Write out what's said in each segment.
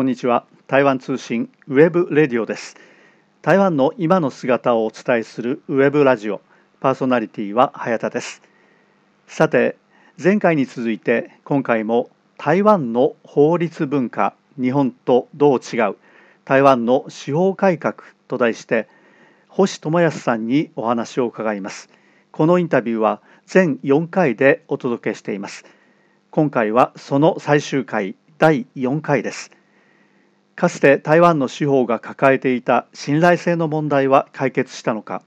こんにちは。台湾通信ウェブレディオです。台湾の今の姿をお伝えするウェブラジオ、パーソナリティは早田です。さて、前回に続いて今回も台湾の法律文化、日本とどう違う、台湾の司法改革と題して星友康さんにお話を伺います。このインタビューは全4回でお届けしています。今回はその最終回、第4回です。かつて台湾の司法が抱えていた信頼性の問題は解決したのか、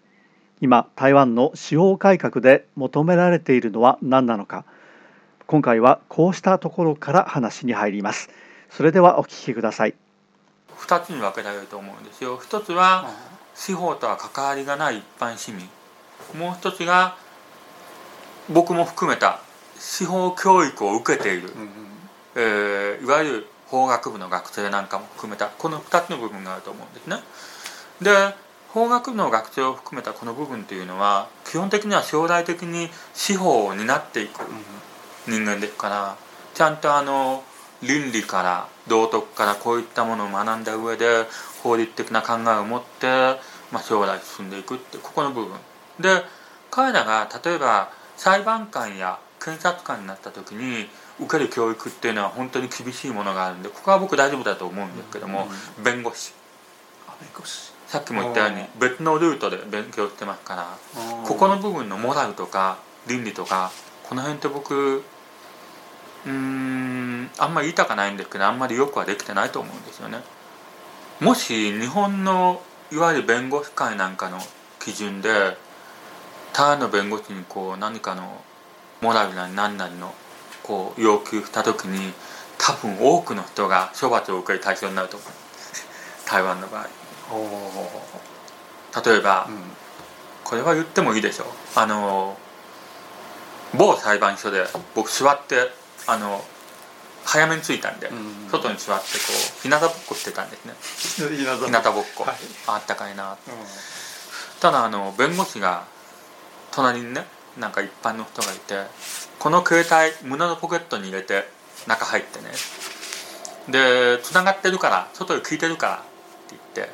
今台湾の司法改革で求められているのは何なのか、今回はこうしたところから話に入ります。それではお聞きください。2つに分けられると思うんですよ。一つは司法とは関わりがない一般市民、もう一つが僕も含めた司法教育を受けている、いわゆる法学部の学生なんかも含めたこの2つの部分があると思うんですね。で、法学部の学生を含めたこの部分というのは基本的には将来的に司法を担っていく人間ですから、ちゃんと倫理から道徳からこういったものを学んだ上で法律的な考えを持って、将来進んでいくってここの部分で、彼らが例えば裁判官や検察官になった時に受ける教育っていうのは本当に厳しいものがあるんで、ここは僕大丈夫だと思うんですけども、弁護士さっきも言ったように別のルートで勉強してますから、ここの部分のモラルとか倫理とかこの辺って僕あんまり言いたくないんですけど、あんまりよくはできてないと思うんですよね。もし日本のいわゆる弁護士会なんかの基準で台湾の弁護士にこう何かのモラルなり何なりのこう要求した時に、多分多くの人が処罰を受ける対象になると思う台湾の場合。例えば、これは言ってもいいでしょう。某裁判所で僕座って早めに着いたんで、外に座ってこう日向ぼっこしてたんですね。日向ぼっこ、はい、あったかいなって、ただ弁護士が隣にね、なんか一般の人がいて、この携帯胸のポケットに入れて中入ってね、で繋がってるから外で聞いてるからって言って、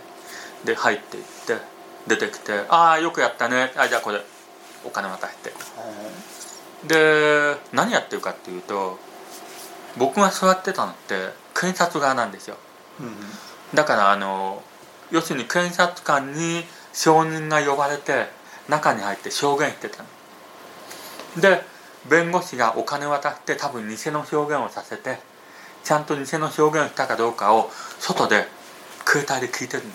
で入っていって出てきて、ああよくやったね、あじゃあこれお金渡して、で何やってるかっていうと、僕が座ってたのって検察側なんですよ、だから要するに検察官に証人が呼ばれて中に入って証言してたので、弁護士がお金渡して多分偽の証言をさせて、ちゃんと偽の証言をしたかどうかを外で携帯で聞いてるの。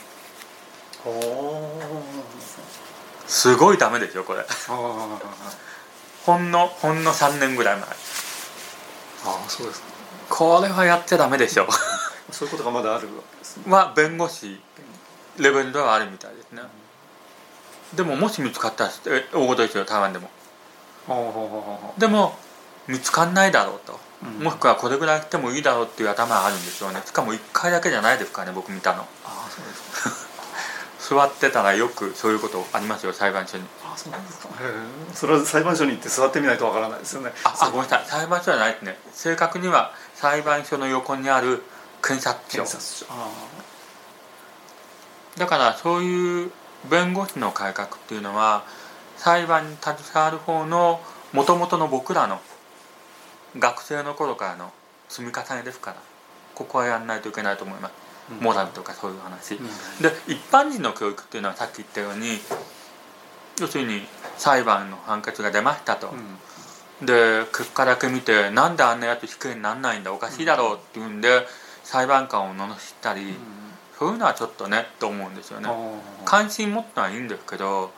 すごいダメですよこれほんの3年ぐらい前。そうですか。これはやっちゃダメでしょそういうことがまだあるわけですね。弁護士レベルではあるみたいですね、でももし見つかったら大事ですよ台湾でも。でも見つかんないだろうと、もしくはこれぐらいしてもいいだろうっていう頭があるんでしょうね。しかも1回だけじゃないですからね、僕見たの。そうですか座ってたらよくそういうことありますよ裁判所に。そうなんですか。それは裁判所に行って座ってみないとわからないですよね。ごめんなさい、裁判所じゃないですね。正確には裁判所の横にある検察庁。だからそういう弁護士の改革っていうのは裁判に携わる方のもともとの僕らの学生の頃からの積み重ねですから、ここはやんないといけないと思います。モラルとかそういう話、で一般人の教育っていうのはさっき言ったように、要するに裁判の判決が出ましたと、で結果だけ見てなんであんなやつ死刑にならないんだ、おかしいだろうっていうんで裁判官を罵ったり、そういうのはちょっとねと思うんですよね。関心持ったのはいいんですけど、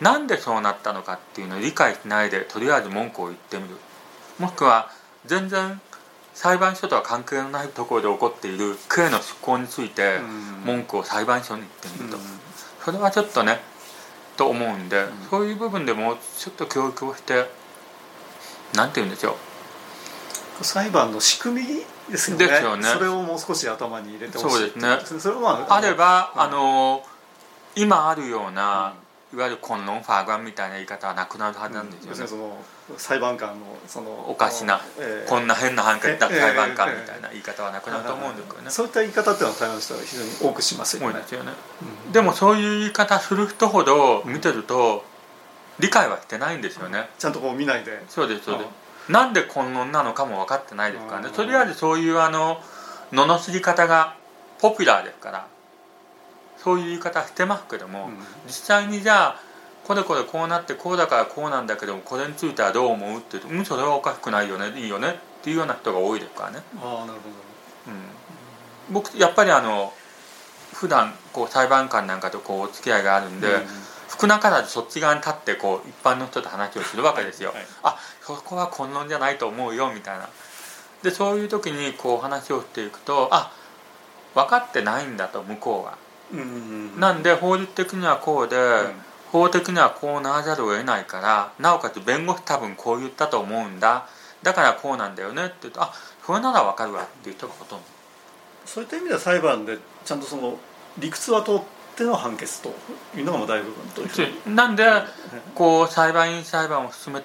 なんでそうなったのかっていうのを理解しないでとりあえず文句を言ってみる、もしくは全然裁判所とは関係のないところで起こっている刑の執行について文句を裁判所に言ってみると、それはちょっとねと思うんで、そういう部分でもちょっと教育をして、なんて言うんでしょう、裁判の仕組みですよね。それをもう少し頭に入れてほしい。そうですね。それはあれば今あるような、いわゆる混乱、ファーガンみたいな言い方はなくなるはずなんですよね。要するにその裁判官のそのおかしな、こんな変な判決だった裁判官みたいな言い方はなくなると思うんですよね。そういった言い方っていうのは台湾の人は非常に多くしますよね。うん、でもそういう言い方する人ほど見てると理解はしてないんですよね。ちゃんとこう見ないで。そうですそうです。なんで混乱なのかも分かってないですからね。とりあえずそういう罵り方がポピュラーですから。そういう言い方してますけども、うん、実際にじゃあこれこれこうなってこうだからこうなんだけどもこれについてはどう思うって言うと、うん、それはおかしくないよね、いいよねっていうような人が多いですからね。ああ、なるほど、うん、僕やっぱり普段こう裁判官なんかとこうお付き合いがあるんで、うん、少なからずそっち側に立ってこう一般の人と話をするわけですよ、はいはい、あ、そこは混乱じゃないと思うよみたいな。でそういう時にこう話をしていくと、あ、分かってないんだと向こうは、うんうんうん、なんで法律的にはこうで、うん、法的にはこうならざるを得ないから、なおかつ弁護士多分こう言ったと思うんだ、だからこうなんだよねって言うと、あ、それなら分かるわっていう人がほとんど。そういった意味では裁判でちゃんとその理屈は通っての判決というのがもう大部分というなんで、こう裁判員裁判を進め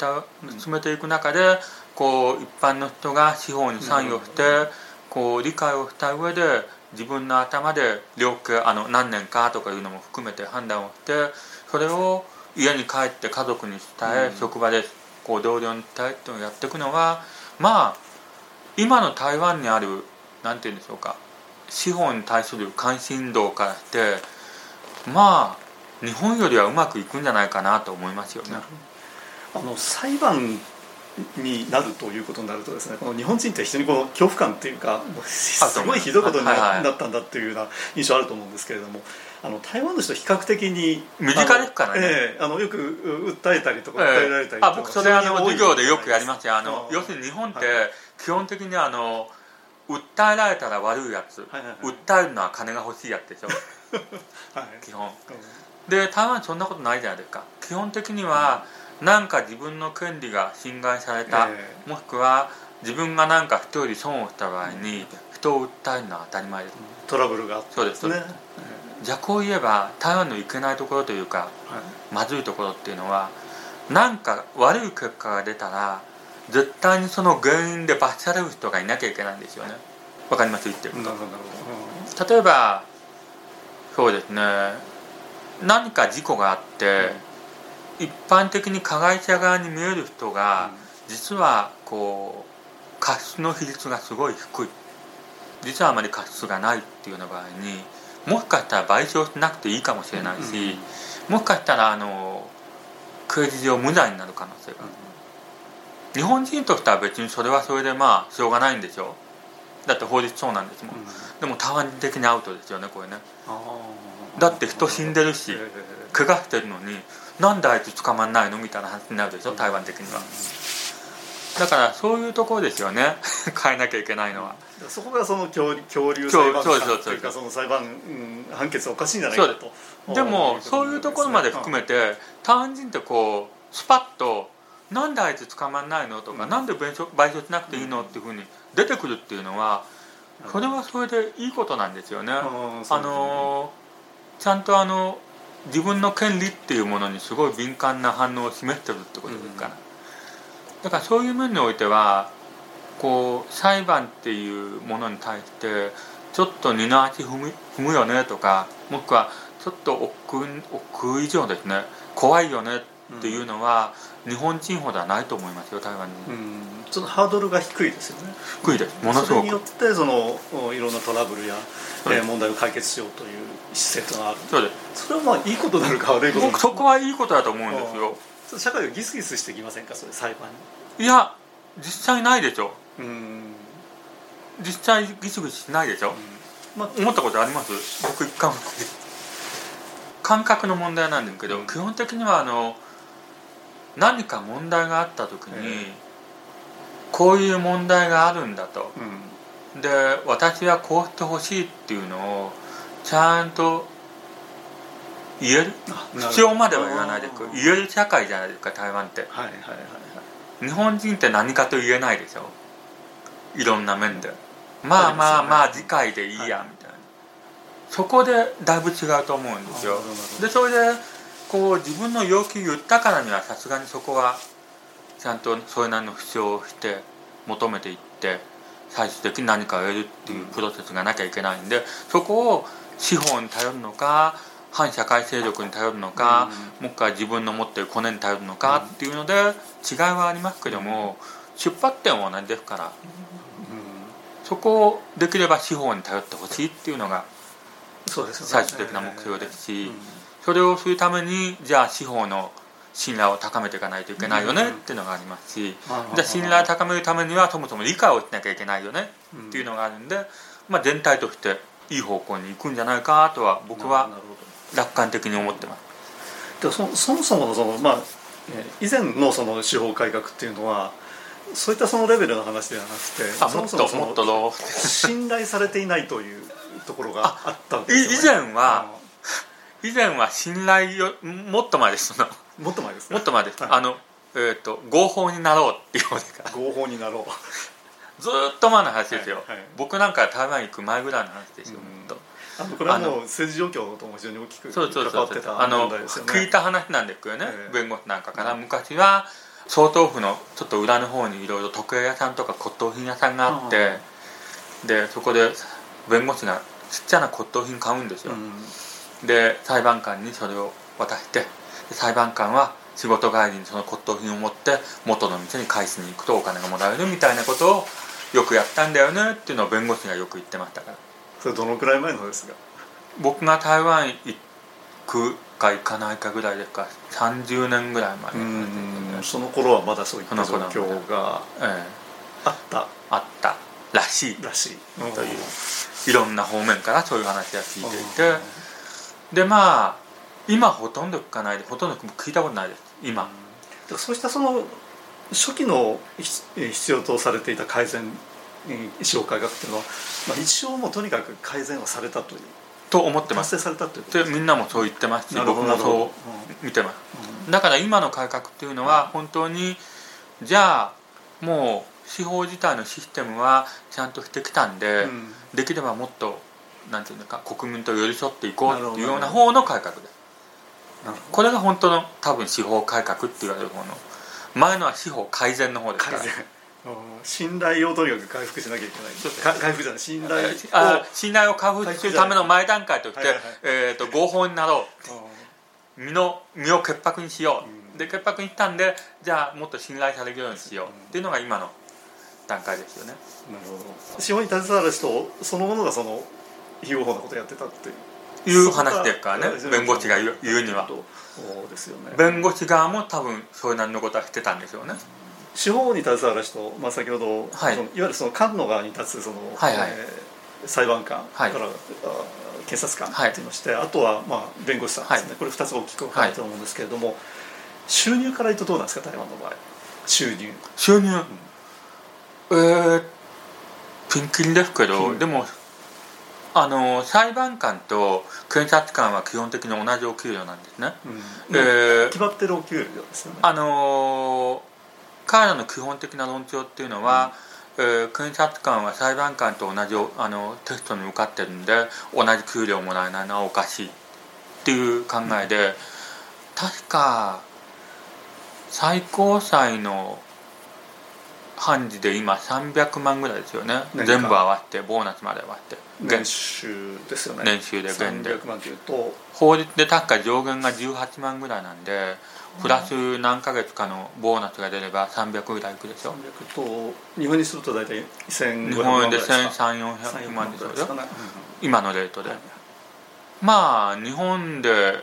ていく中で、こう一般の人が司法に参与して、うん、こう理解をした上で自分の頭で量刑何年かとかいうのも含めて判断をして、それを家に帰って家族に伝え、うん、職場でこう同僚に伝えっていうのをやっていくのは、まあ今の台湾にあるなんて言うんでしょうか、司法に対する関心度からしてまあ日本よりはうまくいくんじゃないかなと思いますよね。裁判になるということになるとですね、この日本人って非常にこの恐怖感というか、すごいひどいことになったんだというような印象あると思うんですけれども、台湾の人は比較的に身近ですからね、よく訴えたりとか訴えられたりとか、僕それ授業でよくやりますよ。要するに日本って基本的に訴えられたら悪いやつ、はいはいはい、訴えるのは金が欲しいやつでしょ、はい、基本で台湾そんなことないじゃないですか。基本的には、うん、なんか自分の権利が侵害された、もしくは自分がなんか人より損をした場合に人を訴えるのは当たり前です。トラブルがあったんですね。そうです。逆を言えば台湾のいけないところというか、はい、まずいところっていうのは、なんか悪い結果が出たら絶対にその原因で罰される人がいなきゃいけないんですよね。わかります言ってること。なるほど、なるほど。例えばそうですね、何か事故があって、うん、一般的に加害者側に見える人が、実はこう過失の比率がすごい低い、実はあまり過失がないっていうような場合に、もしかしたら賠償しなくていいかもしれないし、もしかしたら刑事上無罪になる可能性がある。日本人としては別にそれはそれでまあしょうがないんでしょう。だって法律そうなんですもん。でも台湾的にアウトですよね、これね。だって人死んでるし怪我してるのに、なんであいつ捕まんないのみたいな話になるでしょ、台湾的には。だからそういうところですよね変えなきゃいけないのは。そこがその恐竜裁判官というか、その裁判、うん、判決おかしいんじゃないかと。でもそういうところまで含めて、台湾人ってこうスパッと、なんであいつ捕まんないのとか、うん、なんで賠償しなくていいのっていうふうに出てくるっていうのは、それはそれでいいことなんですよね。ちゃんと自分の権利っていうものにすごい敏感な反応を示してるってことですから、うん、だからそういう面においては、こう裁判っていうものに対してちょっと二の足踏むよねとか、もしくはちょっと億劫以上ですね、怖いよねっていうのは、日本人ほどはないと思いますよ、台湾に。うん、ちょっとハードルが低いですよね。低いです。ものすごく。それによっていろんなトラブルや、問題を解決しようという姿勢がある。そうです。それはまあいいことなのか悪いことなのか。そこはいいことだと思うんですよ。社会をギスギスしてきませんか、それ裁判に。いや、実際ないでしょ。実際ギスギスしないでしょ。思ったことあります？僕一回も。感覚の問題なんですけど、基本的には何か問題があった時に、こういう問題があるんだと、うん、で私はこうしてほしいっていうのをちゃんと言える、必要までは言わないで言える社会じゃないですか、台湾って、はいはいはいはい、日本人って何かと言えないでしょ、いろんな面で、まあまあまあ次回でいいやみたいな、はい、そこでだいぶ違うと思うんですよ。でそれでこう自分の要求を言ったからにはさすがにそこはちゃんとそれなりの主張をして求めていって最終的に何かを得るっていうプロセスがなきゃいけないんで、そこを司法に頼るのか反社会勢力に頼るのか、もう一回自分の持っているコネに頼るのかっていうので違いはありますけども、出発点は同じですから、そこをできれば司法に頼ってほしいっていうのが最終的な目標ですし、それをするためにじゃあ司法の信頼を高めていかないといけないよねっていうのがありますし、じゃあ信頼を高めるためにはそもそも理解をしなきゃいけないよねっていうのがあるんで、まあ、全体としていい方向に行くんじゃないかとは僕は楽観的に思ってます。でも そもそもの、 その、まあ、以前 の司法改革っていうのはそういったそのレベルの話ではなくて、もっと信頼されていないというところがあったんですよね。以前は信頼よもっと前です。もっと前ですね。もっと前です、はい、合法になろうっていうのですか。合法になろうずっと前の話ですよ、はいはい、僕なんか台湾行く前ぐらいの話ですよ。これはもう政治状況とも非常に大きく関わってた問題ですよね。聞いた話なんですけどね、弁護士なんかから、昔は総統府のちょっと裏の方にいろいろ時計屋さんとか骨董品屋さんがあって、でそこで弁護士がちっちゃな骨董品買うんですよ、で裁判官にそれを渡して、裁判官は仕事帰りにその骨董品を持って元の店に返しに行くとお金がもらえるみたいなことをよくやったんだよねっていうのを弁護士がよく言ってましたから。それどのくらい前のですか。僕が台湾行くか行かないかぐらいですか。30年ぐらい前です、ね、その頃はまだそういった状況があったらしいという、いろんな方面からそういう話が聞いていて、でまあ今ほとんど聞かないで、ほとんど聞いたことないです今。そうしたその初期の必要とされていた改善、司法改革っていうのは、まあ、一生もとにかく改善はされたというと思ってます。達成されたということでみんなもそう言ってますし、僕もそう見てます、だから今の改革っていうのは本当に、じゃあもう司法自体のシステムはちゃんとしてきたんで、できればもっとなんていうのか国民と寄り添っていこうっていうような方の改革です。これが本当の多分司法改革って言われる方の、前のは司法改善の方ですから、信頼をとにかく回復しなきゃいけない。回復じゃない信頼を回復するための前段階として、合法になろう身を潔白にしよう、で潔白にしたんでじゃあもっと信頼されるようにしようっていうのが今の段階ですよね。なるほど。司法に携わる人そのものがその非合法なことやってたっていう話ですからね、弁護士が言うには。そうですよね。弁護士側も多分そういう何のことはしてたんでしょうね。司法に携わる人、まあ、先ほど、そのいわゆるその官の側に立つその、裁判官から、検察官といいまして、あとはまあ弁護士さんですね、これ2つ大きく分かれてると思うんですけれども、収入から言うとどうなんですか台湾の場合。収入、ピンキリですけど、でも裁判官と検察官は基本的に同じお給料なんですね、決まってるお給料ですよね。彼らの基本的な論調っていうのは、検察官は裁判官と同じテストに受かってるんで同じ給料をもらえないのはおかしいっていう考えで、確か最高裁の判事で今300万ぐらいですよね、全部合わせてボーナスまで合わせて年収ですよね。年収で現で300万というと法律で確か上限が18万ぐらいなんで、プラス何ヶ月かのボーナスが出れば300ぐらいいくでしょ。300と日本にすると大体1500万ぐらいですか。日本円で1300万ですよ、今のレートで、まあ日本で、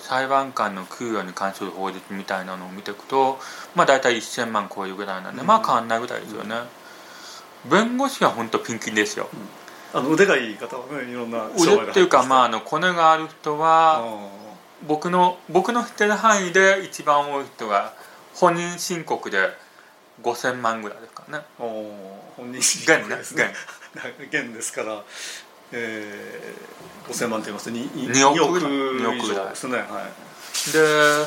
裁判官の給与に関する法律みたいなのを見ていくと、まあ大体1000万超えるぐらいなんで、まあ変わんないぐらいですよね、弁護士は本当ピンキリですよ、腕がいい方はね、いろんな商売が腕っていうか、まあコネがある人は僕の知ってる範囲で一番多い人が本人申告で5000万ぐらいですからね。本人申告ですね。現ですから、5000万と言いますと 2億以上ですね、で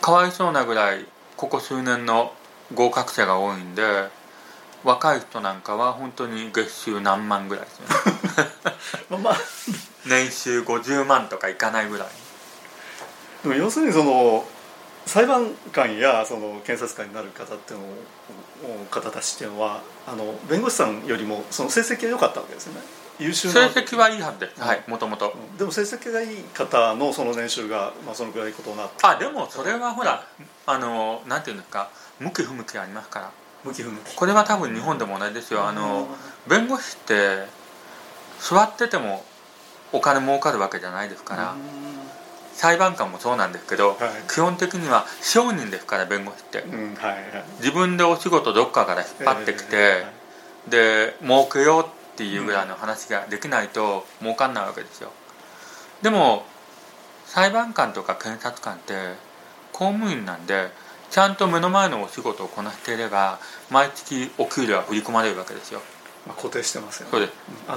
かわいそうなぐらいここ数年の合格者が多いんで、若い人なんかは本当に月収何万ぐらいですね年収50万とかいかないぐらいでも要するにその裁判官やその検察官になる方っていうのを方たちっていうのは弁護士さんよりもその成績が良かったわけですよね。優秀な成績はいいはずです、はい、もともと。でも成績がいい方のその年収が、まあ、そのくらいことになって、あ、でもそれはほら、なんていうんですか、向き不向きありますから。向き不向き、これは多分日本でも同じですよ。弁護士って座っててもお金儲かるわけじゃないですから、裁判官もそうなんですけど、はい、基本的には商人ですから弁護士って、うん、はいはい、自分でお仕事どっかから引っ張ってきて、で儲けようっていうぐらいの話ができないと儲かんないわけですよ。でも裁判官とか検察官って公務員なんで、ちゃんと目の前のお仕事をこなしていれば毎月お給料は振り込まれるわけですよ。まあ、固定してますよね。そうで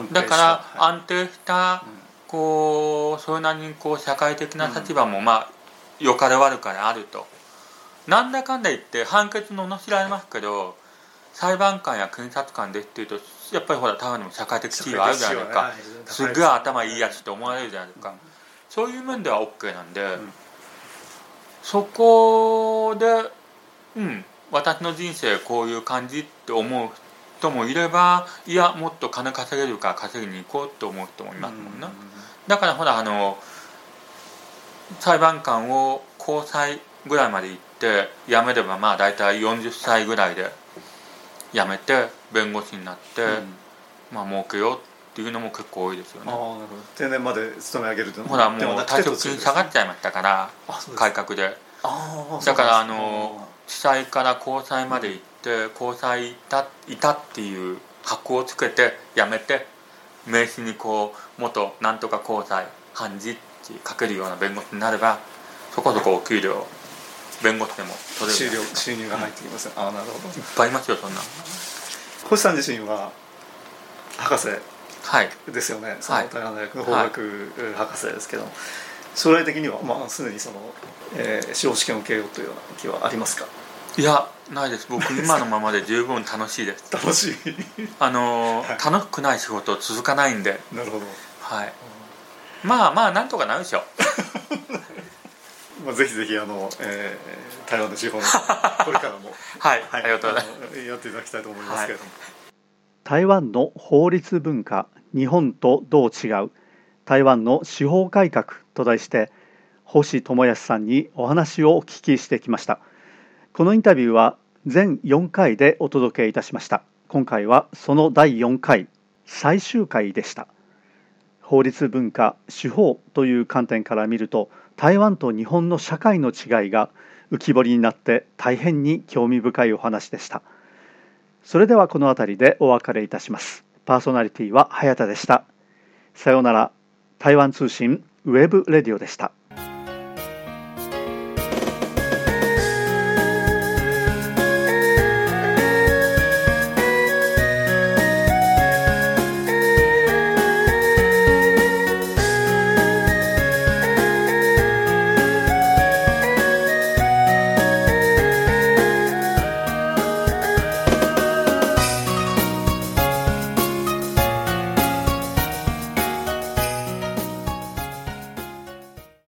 す。だから安定した、はい、それなりに社会的な立場もまあよかれ悪かれあると、なんだかんだ言って判決の罵られますけど、裁判官や検察官ですっていうとやっぱりほらたまにも社会的地位はあるじゃないですか。すごい頭いいやつって思われるじゃないですか。そういう面では OK なんで、そこで私の人生こういう感じって思う人もいれば、いやもっと金稼げるから稼ぎに行こうと思う人もいますもんね。だからほら裁判官を高裁ぐらいまで行って辞めれば、まあ大体40歳ぐらいで辞めて弁護士になって、まあ儲けようっていうのも結構多いですよね。あ、なるほど。定年まで勤め上げるとほらもう退職金下がっちゃいましたから、改革で。あ、だから地裁から高裁まで行って、高裁いたっていう箔をつけて辞めて、名刺に元なんとか高裁判事って書けるような弁護士になれば、そこそこお給料弁護士でも取れる。収入が入ってきますね。ああ、なるほど。いっぱいいますよそんな。星さん自身は博士ですよね。はい、その台湾大学の法学博士ですけど、はい、将来的にはまあすでに司法試験を受けようというような気はありますか。いや、ないです。僕今のままで十分楽しいです。楽しい。はい、楽しくない仕事続かないんで。なるほど。はい。まあまあなんとかなるでしょ。まあぜひぜひ台湾の司法のこれからもはい、はい、ありがとうございます。やっていただきたいと思いますけれども、はい。台湾の法律文化、日本とどう違う？台湾の司法改革と題して星友康さんにお話をお聞きしてきました。このインタビューは全4回でお届けいたしました。今回はその第4回、最終回でした。法律文化、司法という観点から見ると、台湾と日本の社会の違いが浮き彫りになって大変に興味深いお話でした。それではこのあたりでお別れいたします。パーソナリティは早田でした。さようなら。台湾通信ウェブレディオでした。